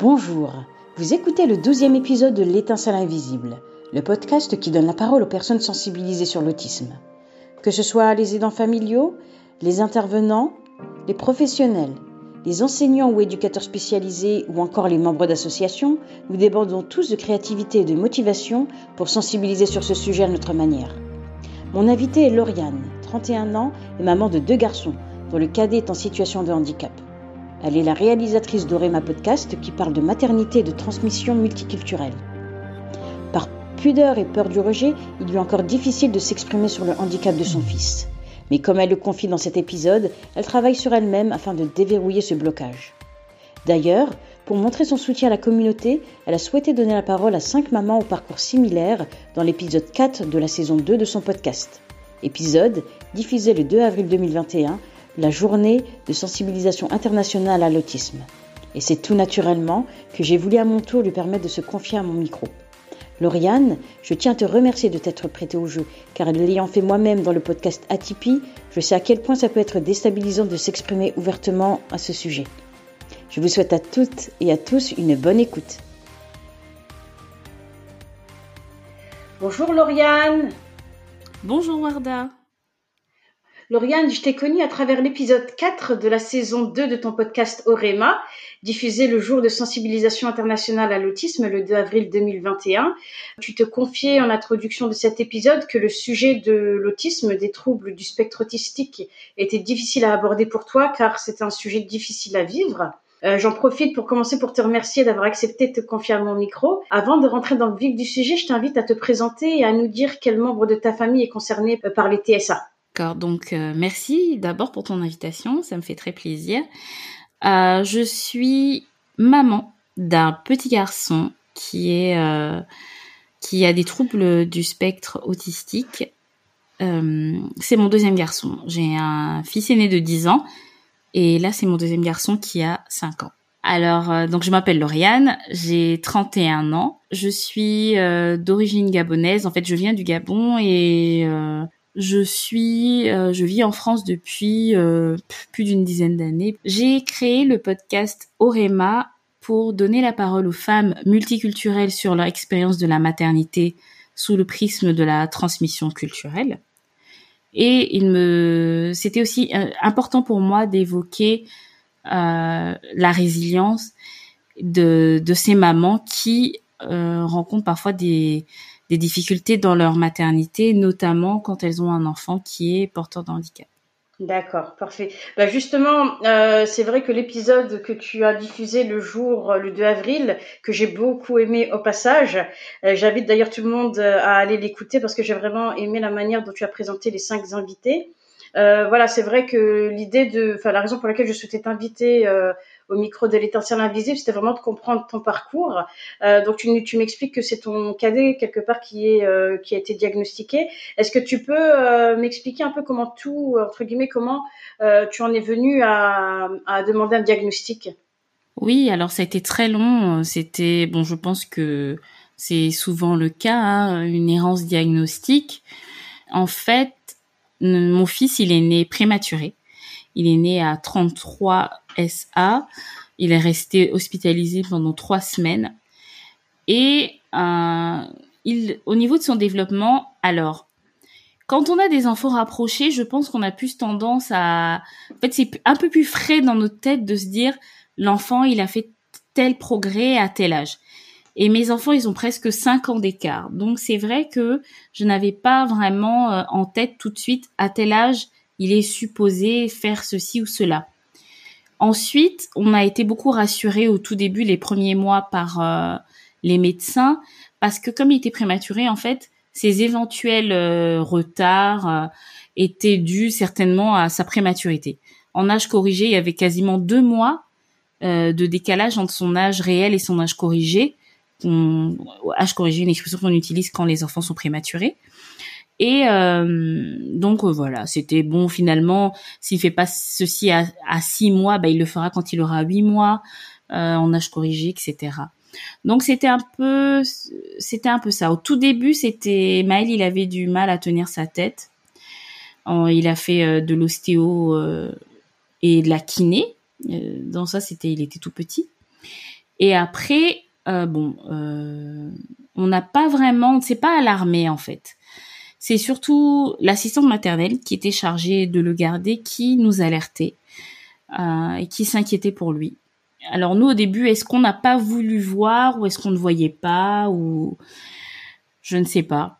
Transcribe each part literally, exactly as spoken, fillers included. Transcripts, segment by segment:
Bonjour, vous écoutez le douzième épisode de L'Étincelle Invisible, le podcast qui donne la parole aux personnes sensibilisées sur l'autisme. Que ce soit les aidants familiaux, les intervenants, les professionnels, les enseignants ou éducateurs spécialisés ou encore les membres d'associations, nous débordons tous de créativité et de motivation pour sensibiliser sur ce sujet à notre manière. Mon invitée est Lauriane, trente et un ans et maman de deux garçons, dont le cadet est en situation de handicap. Elle est la réalisatrice d'Orema Podcast qui parle de maternité et de transmission multiculturelle. Par pudeur et peur du rejet, il lui est encore difficile de s'exprimer sur le handicap de son fils. Mais comme elle le confie dans cet épisode, elle travaille sur elle-même afin de déverrouiller ce blocage. D'ailleurs, pour montrer son soutien à la communauté, elle a souhaité donner la parole à cinq mamans au parcours similaire dans l'épisode quatre de la saison deux de son podcast. Épisode diffusé le deux avril deux mille vingt et un, la journée de sensibilisation internationale à l'autisme. Et c'est tout naturellement que j'ai voulu à mon tour lui permettre de se confier à mon micro. Lauriane, je tiens à te remercier de t'être prêtée au jeu, car l'ayant fait moi-même dans le podcast Atypie, je sais à quel point ça peut être déstabilisant de s'exprimer ouvertement à ce sujet. Je vous souhaite à toutes et à tous une bonne écoute. Bonjour Lauriane. Bonjour Warda. Lauriane, je t'ai connue à travers l'épisode quatre de la saison deux de ton podcast Orema, diffusé le jour de sensibilisation internationale à l'autisme, le deux avril deux mille vingt et un. Tu te confiais en introduction de cet épisode que le sujet de l'autisme, des troubles du spectre autistique, était difficile à aborder pour toi car c'est un sujet difficile à vivre. Euh, j'en profite pour commencer pour te remercier d'avoir accepté de te confier à mon micro. Avant de rentrer dans le vif du sujet, je t'invite à te présenter et à nous dire quel membre de ta famille est concerné par les T S A. Donc, euh, merci d'abord pour ton invitation, ça me fait très plaisir. Euh, je suis maman d'un petit garçon qui, est, euh, qui a des troubles du spectre autistique. Euh, c'est mon deuxième garçon. J'ai un fils aîné de dix ans et là, c'est mon deuxième garçon qui a cinq ans. Alors, euh, donc je m'appelle Lauriane, j'ai trente et un ans. Je suis euh, d'origine gabonaise. En fait, je viens du Gabon et... Euh, Je suis, euh, je vis en France depuis euh, plus d'une dizaine d'années. J'ai créé le podcast Orema pour donner la parole aux femmes multiculturelles sur leur expérience de la maternité sous le prisme de la transmission culturelle. Et il me, c'était aussi important pour moi d'évoquer euh, la résilience de, de ces mamans qui euh, rencontrent parfois des des difficultés dans leur maternité, notamment quand elles ont un enfant qui est porteur de handicap. D'accord, parfait. Bah justement, euh, c'est vrai que l'épisode que tu as diffusé le jour, le deux avril, que j'ai beaucoup aimé au passage, euh, j'invite d'ailleurs tout le monde à aller l'écouter parce que j'ai vraiment aimé la manière dont tu as présenté les cinq invités. Euh, voilà, c'est vrai que l'idée de, enfin la raison pour laquelle je souhaitais t'inviter euh, au micro de l'étincelle invisible, c'était vraiment de comprendre ton parcours. Euh, donc tu, tu m'expliques que c'est ton cadet quelque part qui est euh, qui a été diagnostiqué. Est-ce que tu peux euh, m'expliquer un peu comment tout entre guillemets comment euh, tu en es venu à, à demander un diagnostic? Oui, alors ça a été très long. C'était bon, je pense que c'est souvent le cas, hein, une errance diagnostique. En fait, mon fils, il est né prématuré. Il est né à trente-trois S A. Il est resté hospitalisé pendant trois semaines. Et euh, il, au niveau de son développement, alors, quand on a des enfants rapprochés, je pense qu'on a plus tendance à... En fait, c'est un peu plus frais dans notre tête de se dire l'enfant, il a fait tel progrès à tel âge. Et mes enfants, ils ont presque cinq ans d'écart. Donc, c'est vrai que je n'avais pas vraiment euh, en tête tout de suite à tel âge, il est supposé faire ceci ou cela. Ensuite, on a été beaucoup rassurés au tout début, les premiers mois, par euh, les médecins, parce que comme il était prématuré, en fait, ses éventuels euh, retards euh, étaient dus certainement à sa prématurité. En âge corrigé, il y avait quasiment deux mois euh, de décalage entre son âge réel et son âge corrigé. On, âge corrigé, une expression qu'on utilise quand les enfants sont prématurés. Et euh, donc euh, voilà, c'était bon finalement. S'il fait pas ceci à, à six mois, bah il le fera quand il aura huit mois euh, en âge corrigé, et cetera. Donc c'était un peu, c'était un peu ça. Au tout début, c'était Maël, il avait du mal à tenir sa tête. En, il a fait euh, de l'ostéo euh, et de la kiné. Euh, dans ça, c'était, il était tout petit. Et après, euh, bon, euh, on n'a pas vraiment, c'est pas alarmé en fait. C'est surtout l'assistante maternelle qui était chargée de le garder qui nous alertait euh, et qui s'inquiétait pour lui. Alors nous, au début, est-ce qu'on n'a pas voulu voir ou est-ce qu'on ne voyait pas ou je ne sais pas.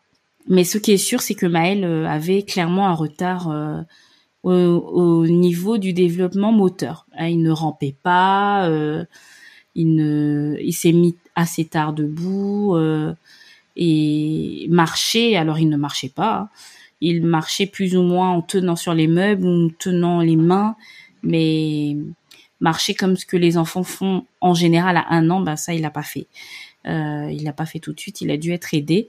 Mais ce qui est sûr, c'est que Maël avait clairement un retard euh, au, au niveau du développement moteur. Il ne rampait pas, euh, il, ne, il s'est mis assez tard debout euh, et marchait. Alors il ne marchait pas, il marchait plus ou moins en tenant sur les meubles ou en tenant les mains, mais... marcher comme ce que les enfants font en général à un an, ben ça il l'a pas fait. Euh, il l'a pas fait tout de suite, il a dû être aidé.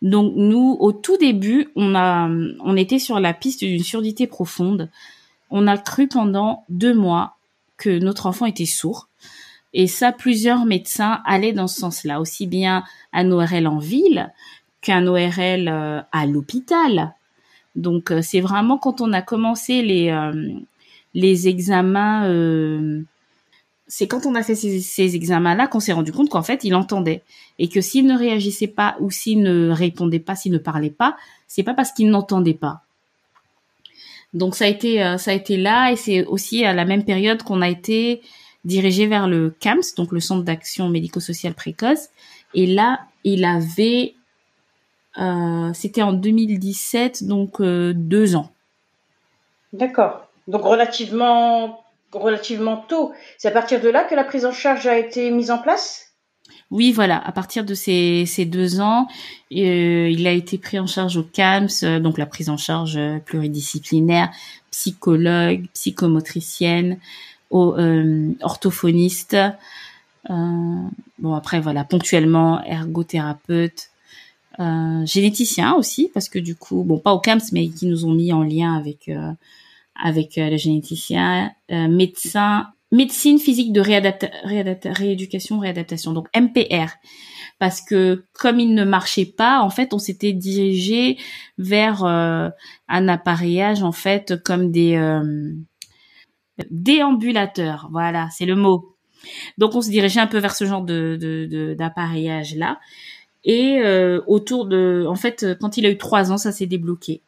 Donc nous, au tout début, on a, on était sur la piste d'une surdité profonde. On a cru pendant deux mois que notre enfant était sourd. Et ça, plusieurs médecins allaient dans ce sens-là, aussi bien un O R L en ville qu'un O R L à l'hôpital. Donc c'est vraiment quand on a commencé les euh, les examens, euh, c'est quand on a fait ces, ces examens-là qu'on s'est rendu compte qu'en fait, il entendait. Et que s'il ne réagissait pas ou s'il ne répondait pas, s'il ne parlait pas, c'est pas parce qu'il n'entendait pas. Donc, ça a été, euh, ça a été là et c'est aussi à la même période qu'on a été dirigé vers le C A M S, donc le Centre d'Action Médico-Sociale Précoce. Et là, il avait, euh, c'était en deux mille dix-sept, donc euh, deux ans. D'accord. Donc relativement, relativement tôt. C'est à partir de là que la prise en charge a été mise en place ? Oui, voilà. À partir de ces, ces deux ans, euh, il a été pris en charge au C A M S, euh, donc la prise en charge pluridisciplinaire, psychologue, psychomotricienne, au, euh, orthophoniste. Euh, bon, après, voilà, ponctuellement, ergothérapeute, euh, généticien aussi, parce que du coup, bon, pas au C A M S, mais qui nous ont mis en lien avec... Euh, avec euh, le généticien, euh, médecin, médecine physique de réadapta- réadapta- rééducation, réadaptation, donc M P R. Parce que comme il ne marchait pas, en fait, on s'était dirigé vers euh, un appareillage, en fait, comme des euh, déambulateurs. Voilà, c'est le mot. Donc, on se dirigeait un peu vers ce genre de, de, de d'appareillage-là. Et euh, autour de... En fait, quand il a eu trois ans, ça s'est débloqué.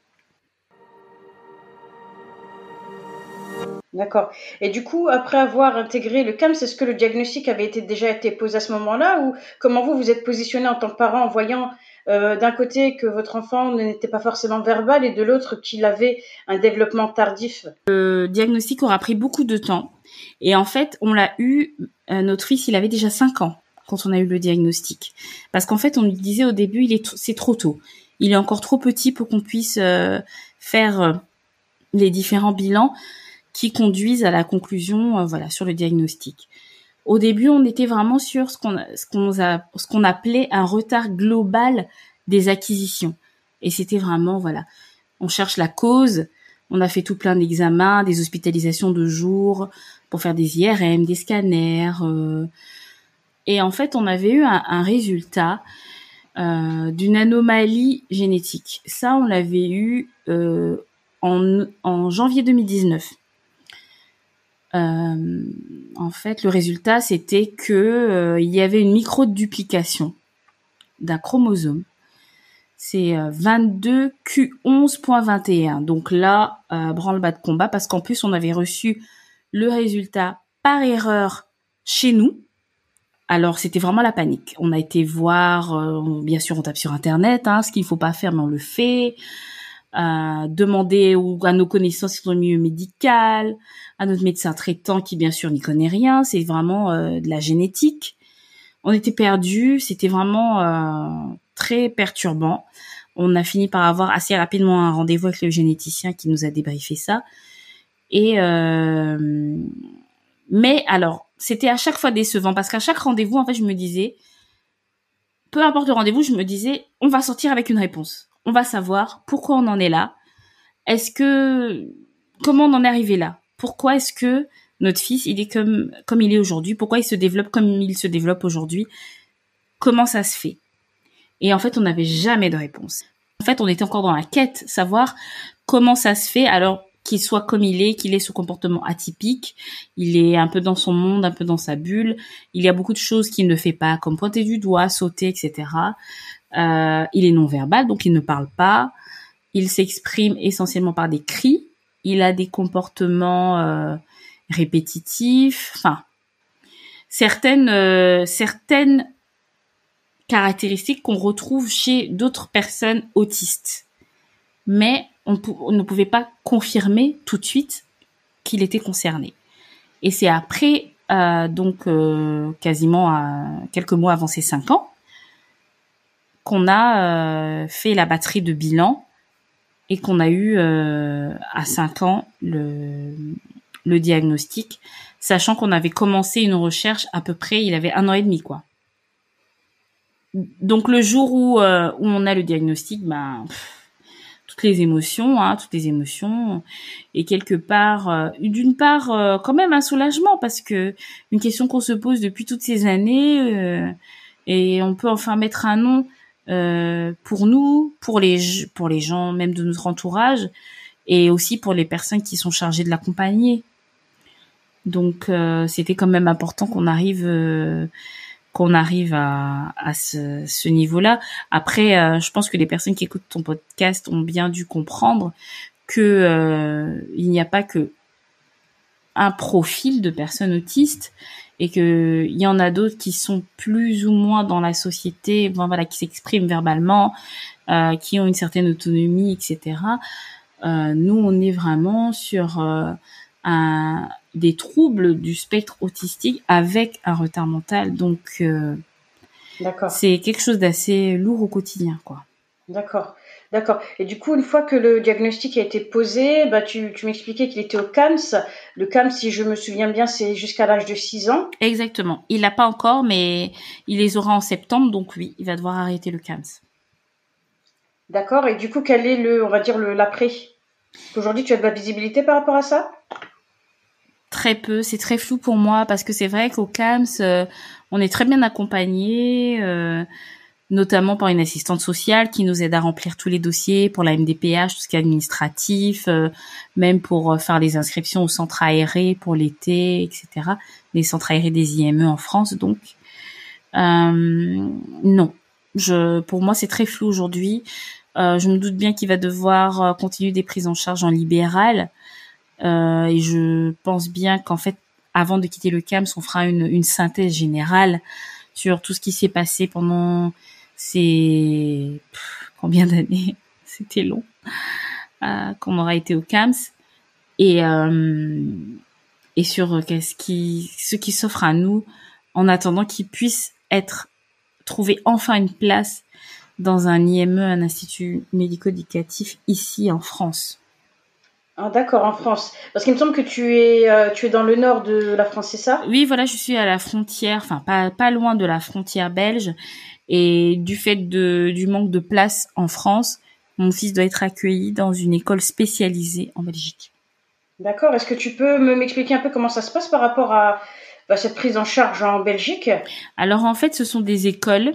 D'accord. Et du coup, après avoir intégré le C A M S, est-ce que le diagnostic avait été, déjà été posé à ce moment-là ou comment vous vous êtes positionné en tant que parent en voyant euh, d'un côté que votre enfant n'était pas forcément verbal et de l'autre qu'il avait un développement tardif ? Le diagnostic aura pris beaucoup de temps et en fait, on l'a eu, euh, notre fils, il avait déjà cinq ans quand on a eu le diagnostic. Parce qu'en fait, on lui disait au début, il est t- c'est trop tôt. Il est encore trop petit pour qu'on puisse euh, faire euh, les différents bilans qui conduisent à la conclusion, euh, voilà, sur le diagnostic. Au début, on était vraiment sur ce qu'on, ce qu'on a, ce qu'on appelait un retard global des acquisitions. Et c'était vraiment, voilà, on cherche la cause. On a fait tout plein d'examens, des hospitalisations de jour pour faire des I R M, des scanners. Euh, et en fait, on avait eu un, un résultat euh, d'une anomalie génétique. Ça, on l'avait eu euh, en, en janvier deux mille dix-neuf. Euh, en fait, le résultat, c'était que euh, il y avait une microduplication d'un chromosome. C'est euh, vingt-deux Q onze point vingt et un. Donc là, euh, branle-bas de combat, parce qu'en plus, on avait reçu le résultat par erreur chez nous. Alors, c'était vraiment la panique. On a été voir, euh, bien sûr, on tape sur Internet, hein, ce qu'il ne faut pas faire, mais on le fait. Euh, demander au, à nos connaissances dans le milieu médical, à notre médecin traitant qui bien sûr n'y connaît rien, c'est vraiment euh, de la génétique. On était perdus, c'était vraiment euh, très perturbant. On a fini par avoir assez rapidement un rendez-vous avec le généticien qui nous a débriefé ça. Et euh, mais alors, c'était à chaque fois décevant parce qu'à chaque rendez-vous, en fait, je me disais, peu importe le rendez-vous, je me disais, on va sortir avec une réponse. On va savoir pourquoi on en est là. Est-ce que, comment on en est arrivé là? Pourquoi est-ce que notre fils, il est comme, comme il est aujourd'hui? Pourquoi il se développe comme il se développe aujourd'hui? Comment ça se fait? Et en fait, on n'avait jamais de réponse. En fait, on était encore dans la quête, savoir comment ça se fait. Alors, qu'il soit comme il est, qu'il ait ce comportement atypique, il est un peu dans son monde, un peu dans sa bulle, il y a beaucoup de choses qu'il ne fait pas, comme pointer du doigt, sauter, et cetera. Euh, il est non-verbal, donc il ne parle pas, il s'exprime essentiellement par des cris, il a des comportements euh, répétitifs, enfin, certaines, euh, certaines caractéristiques qu'on retrouve chez d'autres personnes autistes. Mais on, pou- on ne pouvait pas confirmer tout de suite qu'il était concerné. Et c'est après, euh, donc euh, quasiment euh, quelques mois avant ses cinq ans, qu'on a euh, fait la batterie de bilan et qu'on a eu euh, à cinq ans le, le diagnostic, sachant qu'on avait commencé une recherche à peu près, il avait un an et demi, quoi. Donc le jour où, euh, où on a le diagnostic, ben... Pff, toutes les émotions, hein, toutes les émotions, et quelque part, euh, d'une part, euh, quand même un soulagement, parce que une question qu'on se pose depuis toutes ces années, euh, et on peut enfin mettre un nom euh, pour nous, pour les pour les gens même de notre entourage, et aussi pour les personnes qui sont chargées de l'accompagner. Donc, euh, c'était quand même important qu'on arrive. Euh, qu'on arrive à, à ce, ce niveau-là. Après, euh, je pense que les personnes qui écoutent ton podcast ont bien dû comprendre que euh, il n'y a pas que un profil de personnes autistes et que il y en a d'autres qui sont plus ou moins dans la société, bon, voilà, qui s'expriment verbalement, euh, qui ont une certaine autonomie, et cetera. Euh, nous, on est vraiment sur euh, un... des troubles du spectre autistique avec un retard mental. Donc, euh, d'accord. C'est quelque chose d'assez lourd au quotidien, quoi. D'accord, d'accord. Et du coup, une fois que le diagnostic a été posé, bah, tu, tu m'expliquais qu'il était au C A M S. Le C A M S, si je me souviens bien, c'est jusqu'à l'âge de six ans. Exactement. Il l'a pas encore, mais il les aura en septembre. Donc oui, il va devoir arrêter le C A M S. D'accord. Et du coup, quel est le, on va dire, le, l'après ? Aujourd'hui, tu as de la visibilité par rapport à ça ? Très peu, c'est très flou pour moi parce que c'est vrai qu'au C A M S, euh, on est très bien accompagné, euh, notamment par une assistante sociale qui nous aide à remplir tous les dossiers pour la M D P H, tout ce qui est administratif, euh, même pour euh, faire les inscriptions au centre aéré pour l'été, et cetera. Les centres aérés des I M E en France, donc euh, non. Je, pour moi, c'est très flou aujourd'hui. Euh, je me doute bien qu'il va devoir euh, continuer des prises en charge en libéral. Euh, et je pense bien qu'en fait, avant de quitter le C A M S, on fera une, une synthèse générale sur tout ce qui s'est passé pendant ces pff, combien d'années, c'était long, euh, qu'on aura été au C A M S, et euh, et sur qu'est-ce qui, ce qui s'offre à nous en attendant qu'ils puissent être trouver enfin une place dans un I M E, un institut médico-éducatif ici en France. Ah, d'accord, en France. Parce qu'il me semble que tu es euh, tu es dans le nord de la France, c'est ça ? Oui, voilà, je suis à la frontière, enfin pas pas loin de la frontière belge. Et du fait de du manque de place en France, mon fils doit être accueilli dans une école spécialisée en Belgique. D'accord. Est-ce que tu peux me m'expliquer un peu comment ça se passe par rapport à bah, cette prise en charge en Belgique ? Alors en fait, ce sont des écoles.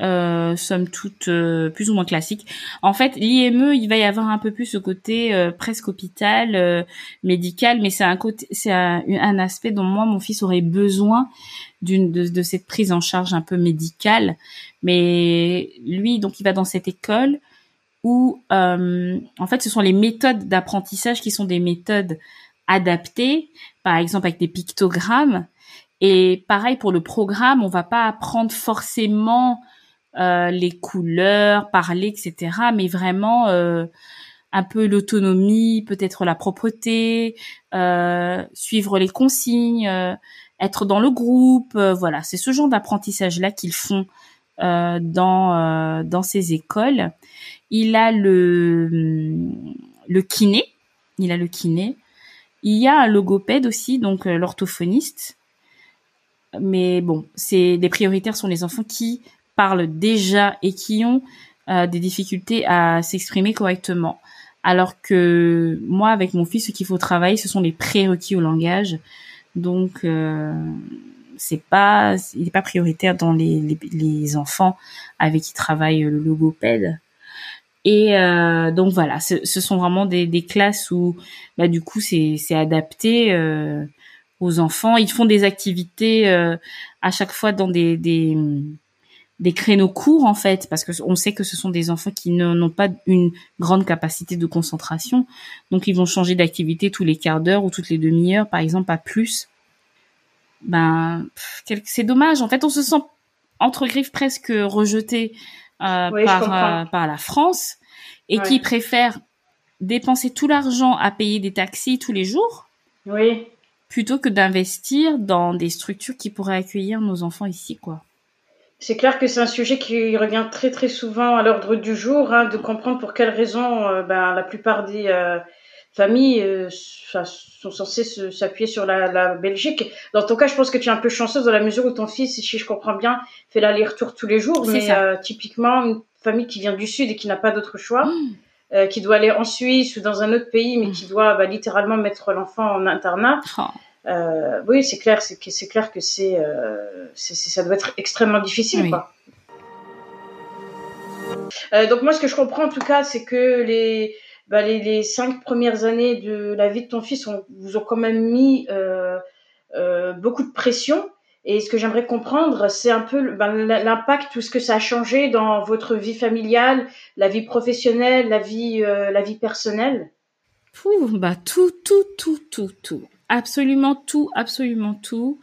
Euh, somme toute euh, plus ou moins classique. En fait, l'I M E, il va y avoir un peu plus ce côté euh, presque hôpital, euh, médical, mais c'est un côté, c'est un, un aspect dont moi, mon fils aurait besoin d'une de, de cette prise en charge un peu médicale. Mais lui, donc, il va dans cette école où, euh, en fait, ce sont les méthodes d'apprentissage qui sont des méthodes adaptées, par exemple avec des pictogrammes. Et pareil pour le programme, on va pas apprendre forcément Euh, les couleurs, parler, et cetera. Mais vraiment euh, un peu l'autonomie, peut-être la propreté, euh, suivre les consignes, euh, être dans le groupe. Euh, voilà, c'est ce genre d'apprentissage-là qu'ils font euh, dans euh, dans ces écoles. Il a le le kiné, il a le kiné. Il y a un logopède aussi, donc euh, l'orthophoniste. Mais bon, c'est les prioritaires sont les enfants qui parlent déjà et qui ont euh, des difficultés à s'exprimer correctement. Alors que moi, avec mon fils, ce qu'il faut travailler, ce sont les prérequis au langage. Donc, euh, c'est pas, il n'est pas prioritaire dans les, les, les enfants avec qui travaille le logopède. Et euh, donc voilà, ce, ce sont vraiment des, des classes où bah du coup c'est c'est adapté euh, aux enfants. Ils font des activités euh, à chaque fois dans des des des créneaux courts en fait, parce que on sait que ce sont des enfants qui ne, n'ont pas une grande capacité de concentration, donc ils vont changer d'activité tous les quarts d'heure ou toutes les demi-heures par exemple, pas plus. Ben pff, c'est dommage en fait, on se sent entre griffes presque rejeté euh, oui, par euh, par la France et ouais. qui préfère dépenser tout l'argent à payer des taxis tous les jours, oui, plutôt que d'investir dans des structures qui pourraient accueillir nos enfants ici quoi. C'est clair que c'est un sujet qui revient très très souvent à l'ordre du jour, hein, de comprendre pour quelles raisons euh, ben, la plupart des euh, familles euh, sont censées se, s'appuyer sur la, la Belgique. Dans ton cas, je pense que tu es un peu chanceuse dans la mesure où ton fils, si je comprends bien, fait l'aller-retour tous les jours. C'est mais euh, typiquement, une famille qui vient du Sud et qui n'a pas d'autre choix, mmh. euh, qui doit aller en Suisse ou dans un autre pays, mais mmh. qui doit bah, littéralement mettre l'enfant en internat. Oh. Euh, oui, c'est clair, c'est, c'est clair que c'est, euh, c'est, c'est, ça doit être extrêmement difficile, oui. quoi. Euh, donc moi, ce que je comprends en tout cas, c'est que les, bah, les, les cinq premières années de la vie de ton fils on, vous ont quand même mis euh, euh, beaucoup de pression. Et ce que j'aimerais comprendre, c'est un peu bah, l'impact, tout ce que ça a changé dans votre vie familiale, la vie professionnelle, la vie, euh, la vie personnelle. Ouh, bah tout, tout, tout, tout, tout. Absolument tout, absolument tout,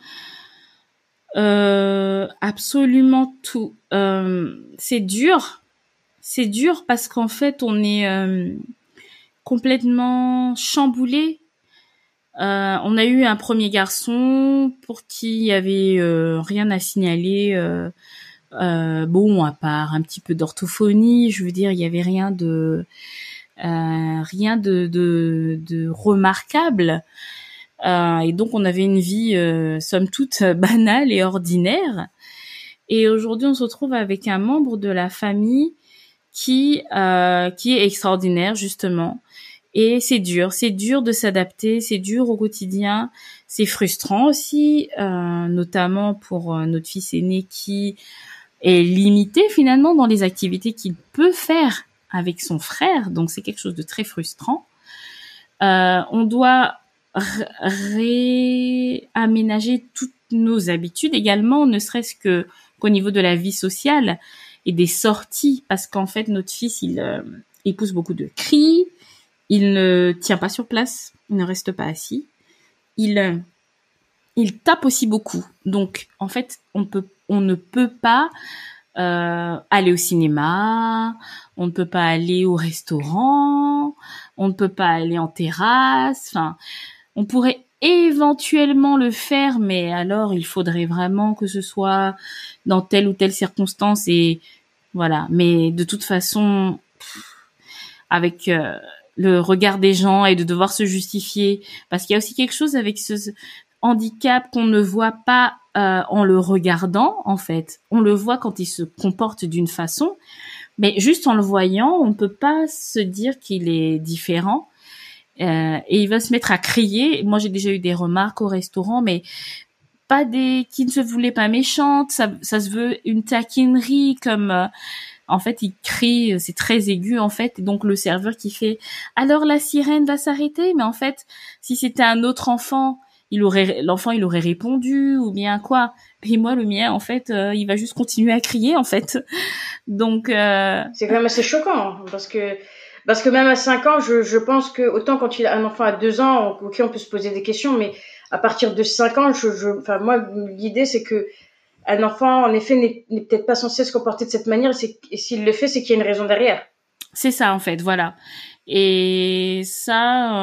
euh, absolument tout. Euh, c'est dur, c'est dur parce qu'en fait, on est euh, complètement chamboulé. Euh, on a eu un premier garçon pour qui il n'y avait euh, rien à signaler. Euh, euh, bon, à part un petit peu d'orthophonie, je veux dire, il n'y avait rien de, euh, rien de, de, de remarquable. Euh, et donc on avait une vie euh, somme toute banale et ordinaire. Et aujourd'hui on se retrouve avec un membre de la famille qui euh, qui est extraordinaire justement. Et c'est dur, c'est dur de s'adapter, c'est dur au quotidien, c'est frustrant aussi, euh, notamment pour notre fils aîné qui est limité finalement dans les activités qu'il peut faire avec son frère. Donc c'est quelque chose de très frustrant. Euh, on doit réaménager toutes nos habitudes également, ne serait-ce que qu'au niveau de la vie sociale et des sorties, parce qu'en fait notre fils il il pousse beaucoup de cris, il ne tient pas sur place, il ne reste pas assis, il il tape aussi beaucoup, donc en fait on peut on ne peut pas euh, aller au cinéma, on ne peut pas aller au restaurant, on ne peut pas aller en terrasse, enfin on pourrait éventuellement le faire, mais alors il faudrait vraiment que ce soit dans telle ou telle circonstance et voilà. Mais de toute façon, avec euh, le regard des gens et de devoir se justifier, parce qu'il y a aussi quelque chose avec ce handicap qu'on ne voit pas euh, en le regardant en fait. On le voit quand il se comporte d'une façon, mais juste en le voyant, on ne peut pas se dire qu'il est différent. Euh, et il va se mettre à crier. Moi, j'ai déjà eu des remarques au restaurant, mais pas des qui ne se voulaient pas méchantes. Ça, ça se veut une taquinerie, comme euh, en fait, il crie, c'est très aigu en fait. Et donc le serveur qui fait alors la sirène va s'arrêter, mais en fait, si c'était un autre enfant, il aurait l'enfant, il aurait répondu ou bien quoi. Et moi, le mien, en fait, euh, il va juste continuer à crier en fait. Donc euh... c'est quand même assez choquant parce que. Parce que même à cinq ans, je, je pense que autant quand il a un enfant à deux ans, ok, on peut se poser des questions, mais à partir de cinq ans, je, je, enfin moi, l'idée c'est que un enfant, en effet, n'est, n'est peut-être pas censé se comporter de cette manière. C'est, et s'il le fait, c'est qu'il y a une raison derrière. C'est ça, en fait, voilà. Et ça,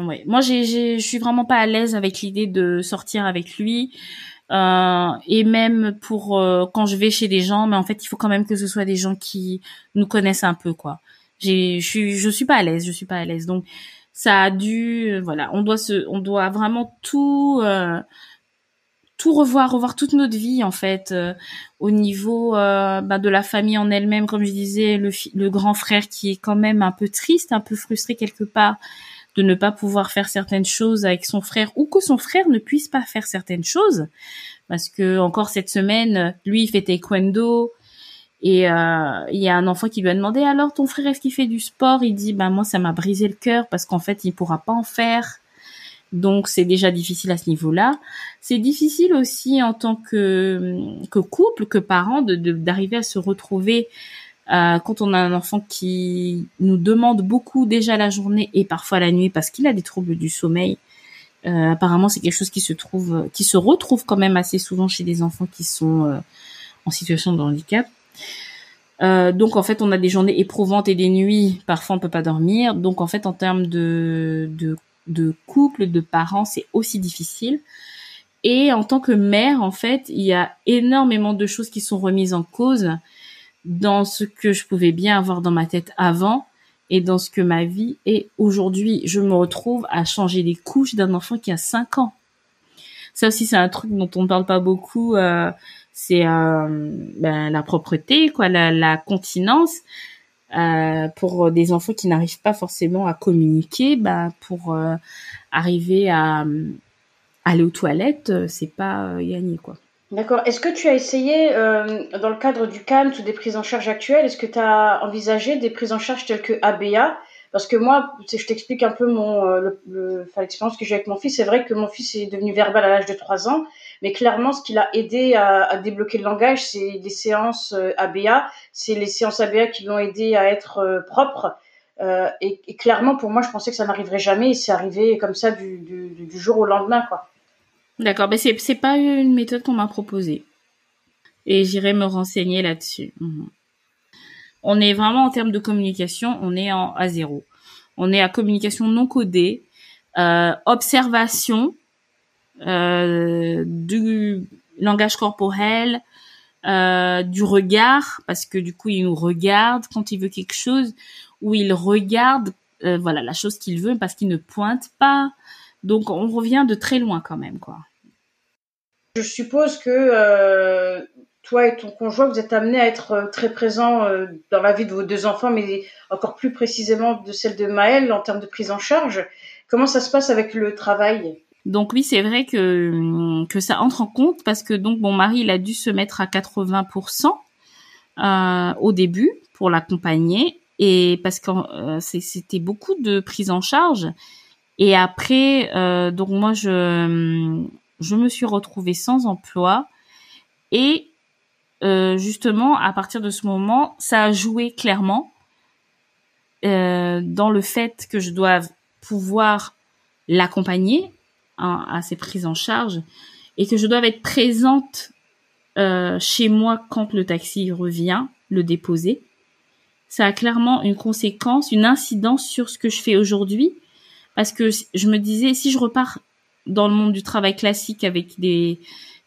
euh, ouais. Moi, j'ai, j'ai, je suis vraiment pas à l'aise avec l'idée de sortir avec lui. Euh, et même pour euh, quand je vais chez des gens, mais en fait, il faut quand même que ce soit des gens qui nous connaissent un peu, quoi. J'ai, je suis, je suis pas à l'aise, je suis pas à l'aise. Donc, ça a dû, voilà, on doit se, on doit vraiment tout, euh, tout revoir, revoir toute notre vie en fait, euh, au niveau euh, bah, de la famille en elle-même, comme je disais, le, le grand frère qui est quand même un peu triste, un peu frustré quelque part de ne pas pouvoir faire certaines choses avec son frère ou que son frère ne puisse pas faire certaines choses, parce que encore cette semaine, lui il fait taekwondo. Et euh, il y a un enfant qui lui a demandé, alors ton frère, est-ce qu'il fait du sport? Il dit, ben moi, ça m'a brisé le cœur parce qu'en fait, il pourra pas en faire. Donc, c'est déjà difficile à ce niveau-là. C'est difficile aussi en tant que que couple, que parent, de, de, d'arriver à se retrouver euh, quand on a un enfant qui nous demande beaucoup déjà la journée et parfois la nuit parce qu'il a des troubles du sommeil. Euh, apparemment, c'est quelque chose qui se trouve, qui se retrouve quand même assez souvent chez des enfants qui sont euh, en situation de handicap. Euh, donc en fait on a des journées éprouvantes et des nuits, parfois on peut pas dormir, donc en fait en termes de, de, de couple, de parents, c'est aussi difficile. Et en tant que mère, en fait, il y a énormément de choses qui sont remises en cause dans ce que je pouvais bien avoir dans ma tête avant et dans ce que ma vie est aujourd'hui. Je me retrouve à changer les couches d'un enfant qui a cinq ans. Ça aussi c'est un truc dont on ne parle pas beaucoup, euh, c'est euh, ben, la propreté, quoi, la, la continence euh, pour des enfants qui n'arrivent pas forcément à communiquer. Ben, pour euh, arriver à euh, aller aux toilettes, c'est pas euh, gagné, quoi. D'accord. Est-ce que tu as essayé euh, dans le cadre du C A M S ou des prises en charge actuelles, est-ce que tu as envisagé des prises en charge telles que A B A? Parce que moi, je t'explique un peu mon euh, le, le, enfin, l'expérience que j'ai avec mon fils. C'est vrai que mon fils est devenu verbal à l'âge de trois ans, mais clairement, ce qui l'a aidé à, à débloquer le langage, c'est les séances euh, A B A. C'est les séances A B A qui l'ont aidé à être euh, propre. Euh, et, et clairement, pour moi, je pensais que ça n'arriverait jamais. Et c'est arrivé comme ça du, du, du jour au lendemain, quoi. D'accord, mais c'est, c'est pas une méthode qu'on m'a proposée. Et j'irai me renseigner là-dessus. Mmh. On est vraiment en termes de communication, on est en, à zéro. On est à communication non codée, euh, observation euh, du langage corporel, euh, du regard, parce que du coup, il nous regarde quand il veut quelque chose, ou il regarde euh, voilà, la chose qu'il veut parce qu'il ne pointe pas. Donc, on revient de très loin quand même, quoi. Je suppose que... Euh... toi et ton conjoint, vous êtes amenés à être très présents dans la vie de vos deux enfants, mais encore plus précisément de celle de Maël en termes de prise en charge. Comment ça se passe avec le travail? Donc oui, c'est vrai que que ça entre en compte parce que donc mon mari, il a dû se mettre à quatre-vingts pour cent euh, au début pour l'accompagner, et parce que euh, c'est, c'était beaucoup de prise en charge. Et après, euh, donc moi je je me suis retrouvée sans emploi et Euh, justement, à partir de ce moment, ça a joué clairement euh, dans le fait que je doive pouvoir l'accompagner, hein, à ses prises en charge, et que je doive être présente euh, chez moi quand le taxi revient, le déposer. Ça a clairement une conséquence, une incidence sur ce que je fais aujourd'hui, parce que je me disais, si je repars dans le monde du travail classique avec des,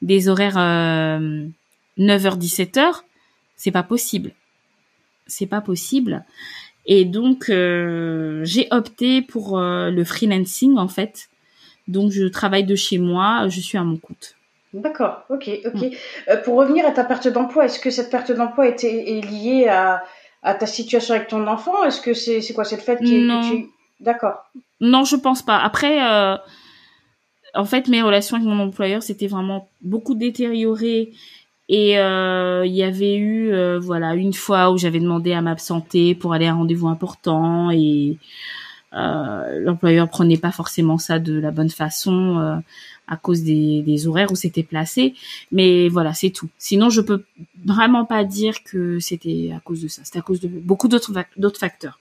des horaires... Euh, neuf heures dix-sept heures, c'est pas possible. C'est pas possible. Et donc, euh, j'ai opté pour euh, le freelancing, en fait. Donc, je travaille de chez moi, je suis à mon compte. D'accord, ok, ok. Mmh. Euh, pour revenir à ta perte d'emploi, est-ce que cette perte d'emploi était, est liée à, à ta situation avec ton enfant? Est-ce que c'est, c'est quoi, c'est le fait que tu... D'accord. Non, je pense pas. Après, euh, en fait, mes relations avec mon employeur, c'était vraiment beaucoup détérioré. Et euh, il y avait eu euh, voilà une fois où j'avais demandé à m'absenter pour aller à un rendez-vous important, et euh, l'employeur prenait pas forcément ça de la bonne façon euh, à cause des, des horaires où c'était placé. Mais voilà, c'est tout. Sinon, je peux vraiment pas dire que c'était à cause de ça. C'était à cause de beaucoup d'autres, d'autres facteurs.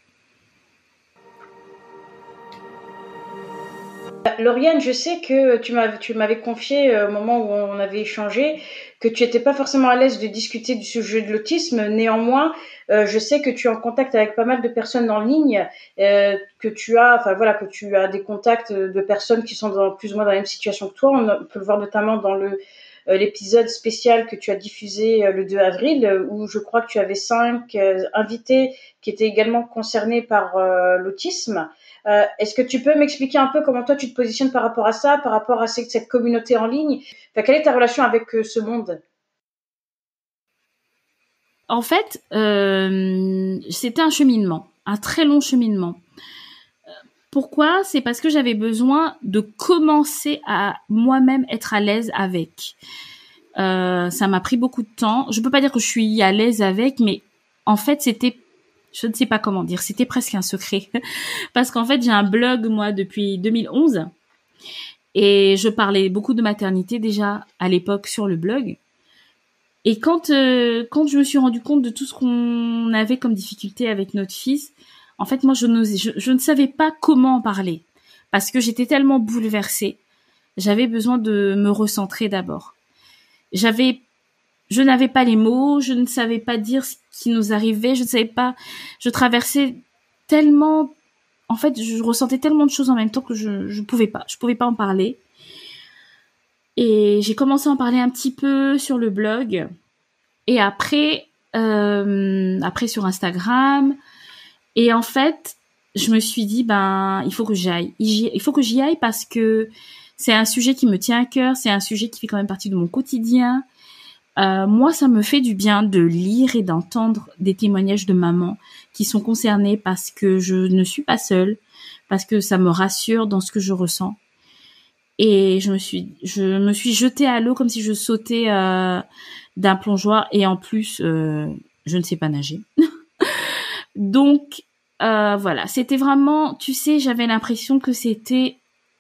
Lauriane, je sais que tu m'avais, tu m'avais confié euh, au moment où on avait échangé que tu n'étais pas forcément à l'aise de discuter du sujet de l'autisme. Néanmoins, euh, je sais que tu es en contact avec pas mal de personnes en ligne, euh, que tu as, enfin voilà, que tu as des contacts de personnes qui sont dans, plus ou moins dans la même situation que toi. On, on peut le voir notamment dans le, euh, l'épisode spécial que tu as diffusé euh, le deux avril, euh, où je crois que tu avais cinq euh, invités qui étaient également concernés par euh, l'autisme. Euh, est-ce que tu peux m'expliquer un peu comment toi tu te positionnes par rapport à ça, par rapport à cette, cette communauté en ligne? Enfin, quelle est ta relation avec euh, ce monde? En fait, euh, c'était un cheminement, un très long cheminement. Pourquoi? C'est parce que j'avais besoin de commencer à moi-même être à l'aise avec. Euh, ça m'a pris beaucoup de temps. Je peux pas dire que je suis à l'aise avec, mais en fait, c'était, je ne sais pas comment dire, c'était presque un secret. Parce qu'en fait, j'ai un blog, moi, depuis deux mille onze. Et je parlais beaucoup de maternité déjà à l'époque sur le blog. Et quand euh, quand je me suis rendu compte de tout ce qu'on avait comme difficulté avec notre fils, en fait, moi, je n'osais, je, je ne savais pas comment en parler. Parce que j'étais tellement bouleversée. J'avais besoin de me recentrer d'abord. J'avais, je n'avais pas les mots, je ne savais pas dire ce qui nous arrivait, je ne savais pas, je traversais tellement, en fait, je ressentais tellement de choses en même temps que je, je pouvais pas, je pouvais pas en parler. Et j'ai commencé à en parler un petit peu sur le blog, et après, euh, après sur Instagram, et en fait, je me suis dit, ben, il faut que j'aille, il faut que j'y aille parce que c'est un sujet qui me tient à cœur, c'est un sujet qui fait quand même partie de mon quotidien. Euh, moi, ça me fait du bien de lire et d'entendre des témoignages de mamans qui sont concernées parce que je ne suis pas seule, parce que ça me rassure dans ce que je ressens. Et je me suis, je me suis jetée à l'eau comme si je sautais euh, d'un plongeoir et en plus, euh, je ne sais pas nager. Donc, euh, voilà, c'était vraiment, tu sais, j'avais l'impression que c'était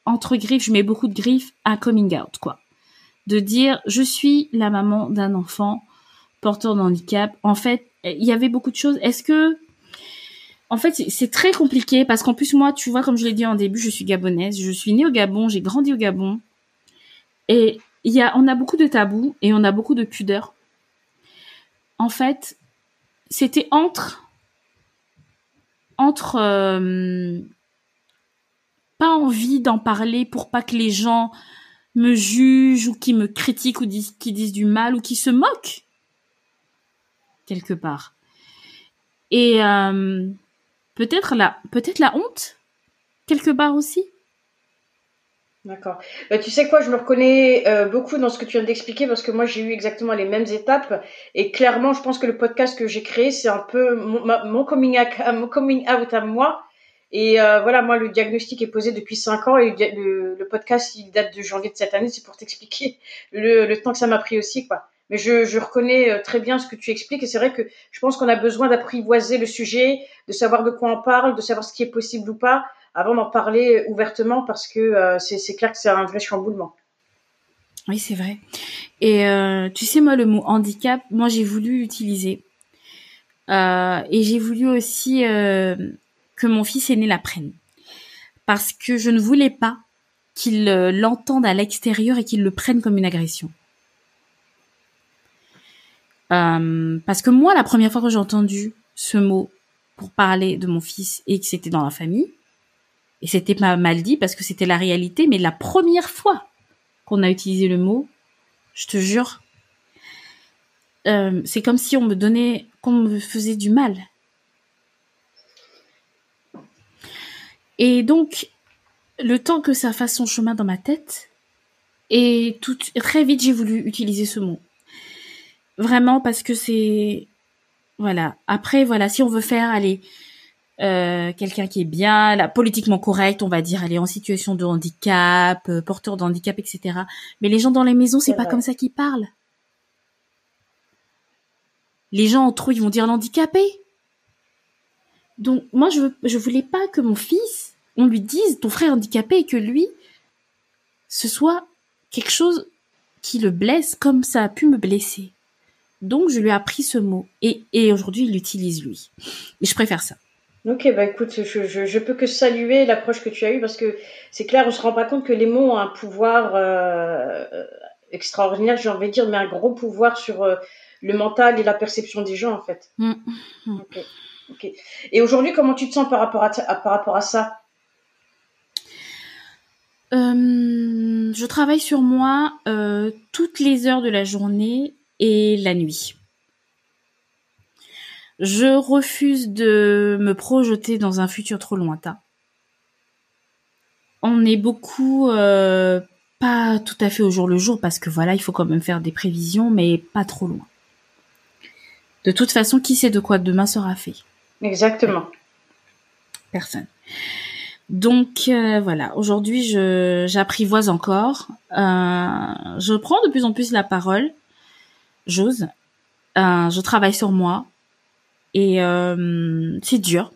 entre griffes, je mets beaucoup de griffes, un coming out, quoi. De dire, je suis la maman d'un enfant porteur d'handicap. En fait, il y avait beaucoup de choses. Est-ce que... En fait, c'est très compliqué parce qu'en plus, moi, tu vois, comme je l'ai dit en début, je suis gabonaise. Je suis née au Gabon, j'ai grandi au Gabon. Et il y a, on a beaucoup de tabous et on a beaucoup de pudeur. En fait, c'était entre... Entre... Euh, pas envie d'en parler pour pas que les gens me jugent ou qui me critiquent ou disent, qui disent du mal ou qui se moquent quelque part. Et euh, peut-être la peut-être la honte quelque part aussi. D'accord. Bah, tu sais quoi, je me reconnais euh, beaucoup dans ce que tu viens d'expliquer parce que moi j'ai eu exactement les mêmes étapes et clairement je pense que le podcast que j'ai créé c'est un peu mon, ma, mon coming out, mon coming out à moi. Et euh, voilà, moi, le diagnostic est posé depuis cinq ans et le, le podcast, il date de janvier de cette année. C'est pour t'expliquer le, le temps que ça m'a pris aussi, quoi. Mais je, je reconnais très bien ce que tu expliques et c'est vrai que je pense qu'on a besoin d'apprivoiser le sujet, de savoir de quoi on parle, de savoir ce qui est possible ou pas avant d'en parler ouvertement parce que euh, c'est, c'est clair que c'est un vrai chamboulement. Oui, c'est vrai. Et euh, tu sais, moi, le mot handicap, moi, j'ai voulu l'utiliser. Euh, et j'ai voulu aussi... Euh... que mon fils aîné l'apprenne. Parce que je ne voulais pas qu'il euh, l'entende à l'extérieur et qu'il le prenne comme une agression. Euh, parce que moi, la première fois que j'ai entendu ce mot pour parler de mon fils et que c'était dans la famille, et c'était pas mal dit parce que c'était la réalité, mais la première fois qu'on a utilisé le mot, je te jure, euh, c'est comme si on me donnait, qu'on me faisait du mal. Et donc, le temps que ça fasse son chemin dans ma tête, et tout, très vite, j'ai voulu utiliser ce mot. Vraiment, parce que c'est... Voilà. Après, voilà, si on veut faire, allez, euh, quelqu'un qui est bien, là, politiquement correct, on va dire, allez, en situation de handicap, euh, porteur de handicap, et cetera. Mais les gens dans les maisons, c'est, c'est pas vrai. Comme ça qu'ils parlent. Les gens, entre eux, ils vont dire l'handicapé. Donc, moi, je, je voulais pas que mon fils, on lui dise ton frère handicapé et que lui, ce soit quelque chose qui le blesse comme ça a pu me blesser. Donc, je lui ai appris ce mot. Et, et aujourd'hui, il l'utilise, lui. Et je préfère ça. Ok, bah écoute, je, je, je peux que saluer l'approche que tu as eue parce que c'est clair, on se rend pas compte que les mots ont un pouvoir euh, extraordinaire, j'ai envie de dire, mais un gros pouvoir sur euh, le mental et la perception des gens, en fait. Mmh, mmh. Ok. Ok. Et aujourd'hui, comment tu te sens par rapport à, t- à, par rapport à ça ? euh, Je travaille sur moi euh, toutes les heures de la journée et la nuit. Je refuse de me projeter dans un futur trop lointain. On est beaucoup euh, pas tout à fait au jour le jour parce que voilà, il faut quand même faire des prévisions, mais pas trop loin. De toute façon, qui sait de quoi demain sera fait ? Exactement. Personne. Donc euh, voilà, aujourd'hui je j'apprivoise encore. Euh, je prends de plus en plus la parole. j'ose. Euh, je travaille sur moi et euh, c'est dur.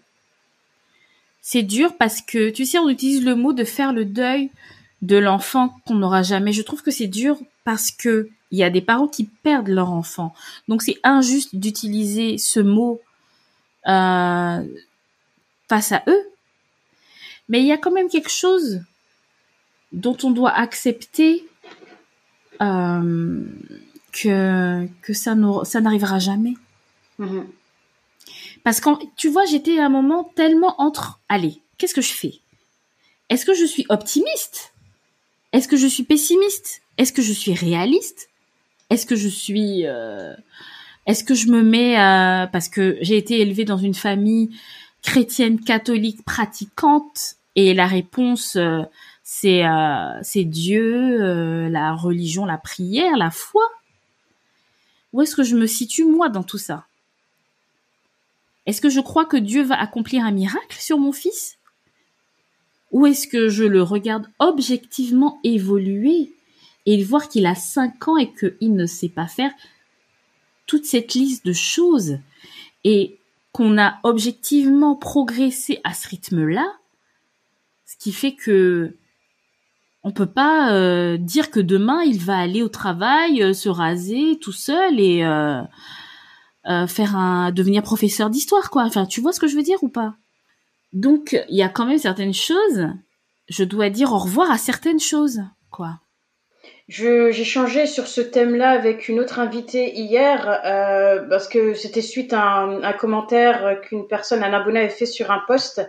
C'est dur parce que, tu sais, on utilise le mot de faire le deuil de l'enfant qu'on n'aura jamais. Je trouve que c'est dur parce que il y a des parents qui perdent leur enfant. Donc, c'est injuste d'utiliser ce mot euh, face à eux. Mais il y a quand même quelque chose dont on doit accepter euh, que, que ça, ça n'arrivera jamais. Mmh. Parce que, tu vois, j'étais à un moment tellement entre... Allez, qu'est-ce que je fais ? Est-ce que je suis optimiste ? Est-ce que je suis pessimiste ? Est-ce que je suis réaliste ? Est-ce que je suis... Euh... Est-ce que je me mets... Euh... Parce que j'ai été élevée dans une famille chrétienne, catholique, pratiquante. Et la réponse, euh, c'est, euh, c'est Dieu, euh, la religion, la prière, la foi. Où est-ce que je me situe, moi, dans tout ça ? Est-ce que je crois que Dieu va accomplir un miracle sur mon fils ? Ou est-ce que je le regarde objectivement évoluer et voir qu'il a cinq ans et qu'il ne sait pas faire toute cette liste de choses et qu'on a objectivement progressé à ce rythme-là, ce qui fait que on peut pas euh, dire que demain il va aller au travail, euh, se raser tout seul et euh, euh, faire un devenir professeur d'histoire, quoi. Enfin, tu vois ce que je veux dire ou pas ? Donc, il y a quand même certaines choses, je dois dire au revoir à certaines choses, quoi. Je, j'ai changé sur ce thème-là avec une autre invitée hier, euh, parce que c'était suite à un, un commentaire qu'une personne, un abonné avait fait sur un post.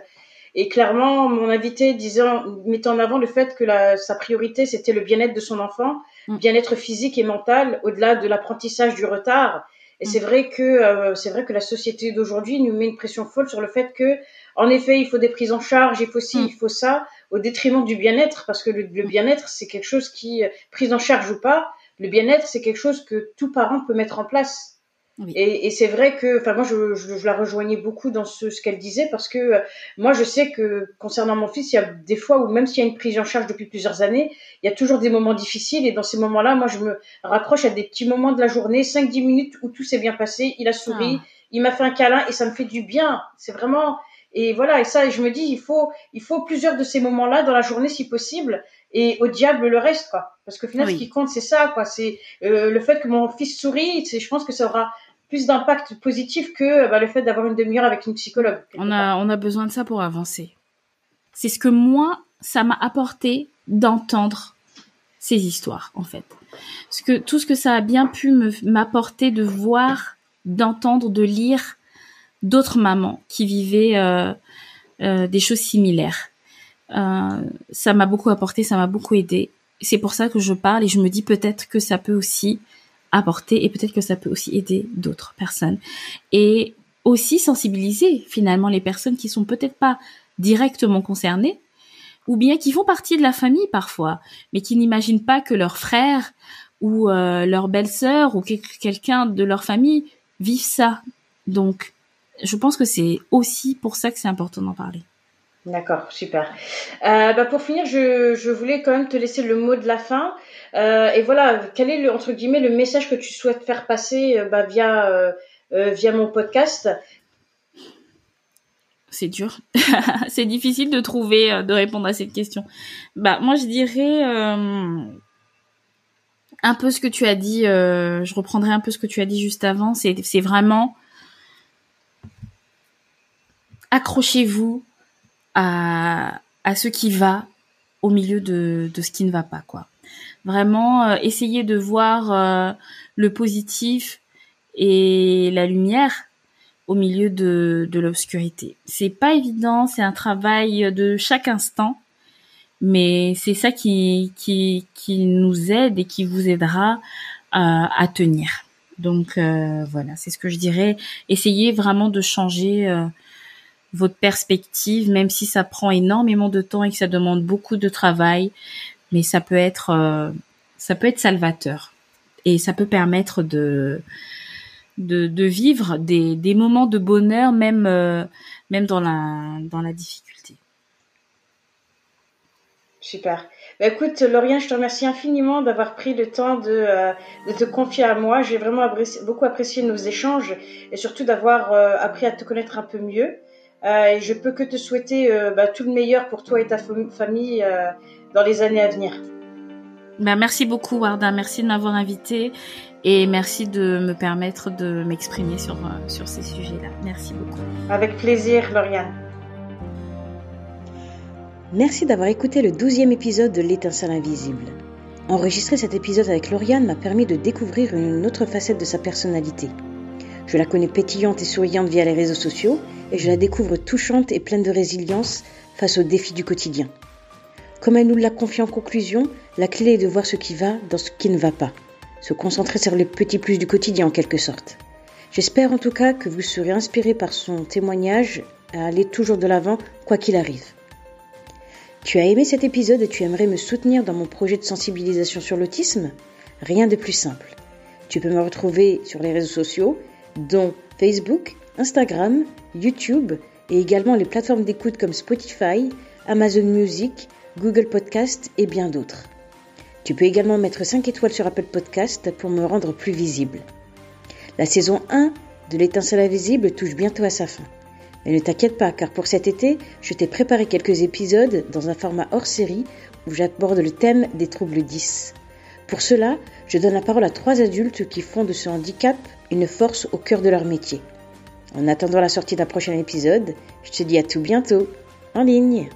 Et clairement, mon invité disait, mettant en avant le fait que la, sa priorité, c'était le bien-être de son enfant, mmh. bien-être physique et mental, au-delà de l'apprentissage du retard. Et mmh. c'est vrai que, euh, c'est vrai que la société d'aujourd'hui nous met une pression folle sur le fait que, en effet, il faut des prises en charge, il faut ci, mmh. il faut ça, au détriment du bien-être, parce que le, le bien-être, c'est quelque chose qui, prise en charge ou pas, le bien-être, c'est quelque chose que tout parent peut mettre en place. Oui. Et, et c'est vrai que, enfin moi, je, je, je la rejoignais beaucoup dans ce, ce qu'elle disait, parce que euh, moi, je sais que, concernant mon fils, il y a des fois où, même s'il y a une prise en charge depuis plusieurs années, il y a toujours des moments difficiles, et dans ces moments-là, moi, je me raccroche à des petits moments de la journée, cinq à dix minutes où tout s'est bien passé, il a souri, ah. il m'a fait un câlin, et ça me fait du bien. C'est vraiment... Et voilà, et ça, je me dis, il faut, il faut plusieurs de ces moments-là dans la journée, si possible, et au diable le reste, quoi. Parce qu'au final, oui. ce qui compte, c'est ça, quoi. C'est euh, le fait que mon fils sourit. C'est, je pense que ça aura plus d'impact positif que bah, le fait d'avoir une demi-heure avec une psychologue. On a, on a besoin de ça pour avancer. C'est ce que moi, ça m'a apporté d'entendre ces histoires, en fait. Parce que tout ce que ça a bien pu me, m'apporter de voir, d'entendre, de lire. D'autres mamans qui vivaient euh, euh, des choses similaires. Euh, ça m'a beaucoup apporté, ça m'a beaucoup aidé. C'est pour ça que je parle et je me dis peut-être que ça peut aussi apporter et peut-être que ça peut aussi aider d'autres personnes. Et aussi sensibiliser finalement les personnes qui sont peut-être pas directement concernées ou bien qui font partie de la famille parfois, mais qui n'imaginent pas que leur frère ou euh, leur belle-sœur ou quel- quelqu'un de leur famille vivent ça. Donc, je pense que c'est aussi pour ça que c'est important d'en parler. D'accord, super. Euh, bah pour finir, je, je voulais quand même te laisser le mot de la fin. Euh, et voilà, quel est le, entre guillemets, le message que tu souhaites faire passer euh, bah, via, euh, euh, via mon podcast ? C'est dur. C'est difficile de trouver, euh, de répondre à cette question. Bah, moi, je dirais euh, un peu ce que tu as dit. Euh, je reprendrai un peu ce que tu as dit juste avant. C'est, c'est vraiment... Accrochez-vous à, à ce qui va au milieu de, de ce qui ne va pas, quoi. Vraiment, euh, essayez de voir euh, le positif et la lumière au milieu de, de l'obscurité. C'est pas évident, c'est un travail de chaque instant, mais c'est ça qui, qui, qui nous aide et qui vous aidera euh, à tenir. Donc, euh, voilà, c'est ce que je dirais. Essayez vraiment de changer... Euh, votre perspective, même si ça prend énormément de temps et que ça demande beaucoup de travail, mais ça peut être euh, ça peut être salvateur et ça peut permettre de de, de vivre des des moments de bonheur même euh, même dans la dans la difficulté. Super. Bah, écoute, Lauriane, je te remercie infiniment d'avoir pris le temps de, euh, de te confier à moi. J'ai vraiment apprécié, beaucoup apprécié nos échanges et surtout d'avoir euh, appris à te connaître un peu mieux. Euh, et je peux que te souhaiter euh, bah, tout le meilleur pour toi et ta famille euh, dans les années à venir. Ben, merci beaucoup, Warda. Merci de m'avoir invitée et merci de me permettre de m'exprimer sur, euh, sur ces sujets-là. Merci beaucoup. Avec plaisir, Lauriane. Merci d'avoir écouté le douzième épisode de L'Étincelle Invisible. Enregistrer cet épisode avec Lauriane m'a permis de découvrir une autre facette de sa personnalité. Je la connais pétillante et souriante via les réseaux sociaux et je la découvre touchante et pleine de résilience face aux défis du quotidien. Comme elle nous l'a confié en conclusion, la clé est de voir ce qui va dans ce qui ne va pas. Se concentrer sur les petits plus du quotidien en quelque sorte. J'espère en tout cas que vous serez inspirés par son témoignage à aller toujours de l'avant quoi qu'il arrive. Tu as aimé cet épisode et tu aimerais me soutenir dans mon projet de sensibilisation sur l'autisme ? Rien de plus simple. Tu peux me retrouver sur les réseaux sociaux, dont Facebook, Instagram, YouTube et également les plateformes d'écoute comme Spotify, Amazon Music, Google Podcast et bien d'autres. Tu peux également mettre cinq étoiles sur Apple Podcast pour me rendre plus visible. La saison un de L'Étincelle Invisible touche bientôt à sa fin. Mais ne t'inquiète pas, car pour cet été, je t'ai préparé quelques épisodes dans un format hors série où j'aborde le thème des troubles dys. Pour cela, je donne la parole à trois adultes qui font de ce handicap une force au cœur de leur métier. En attendant la sortie d'un prochain épisode, je te dis à tout bientôt, en ligne.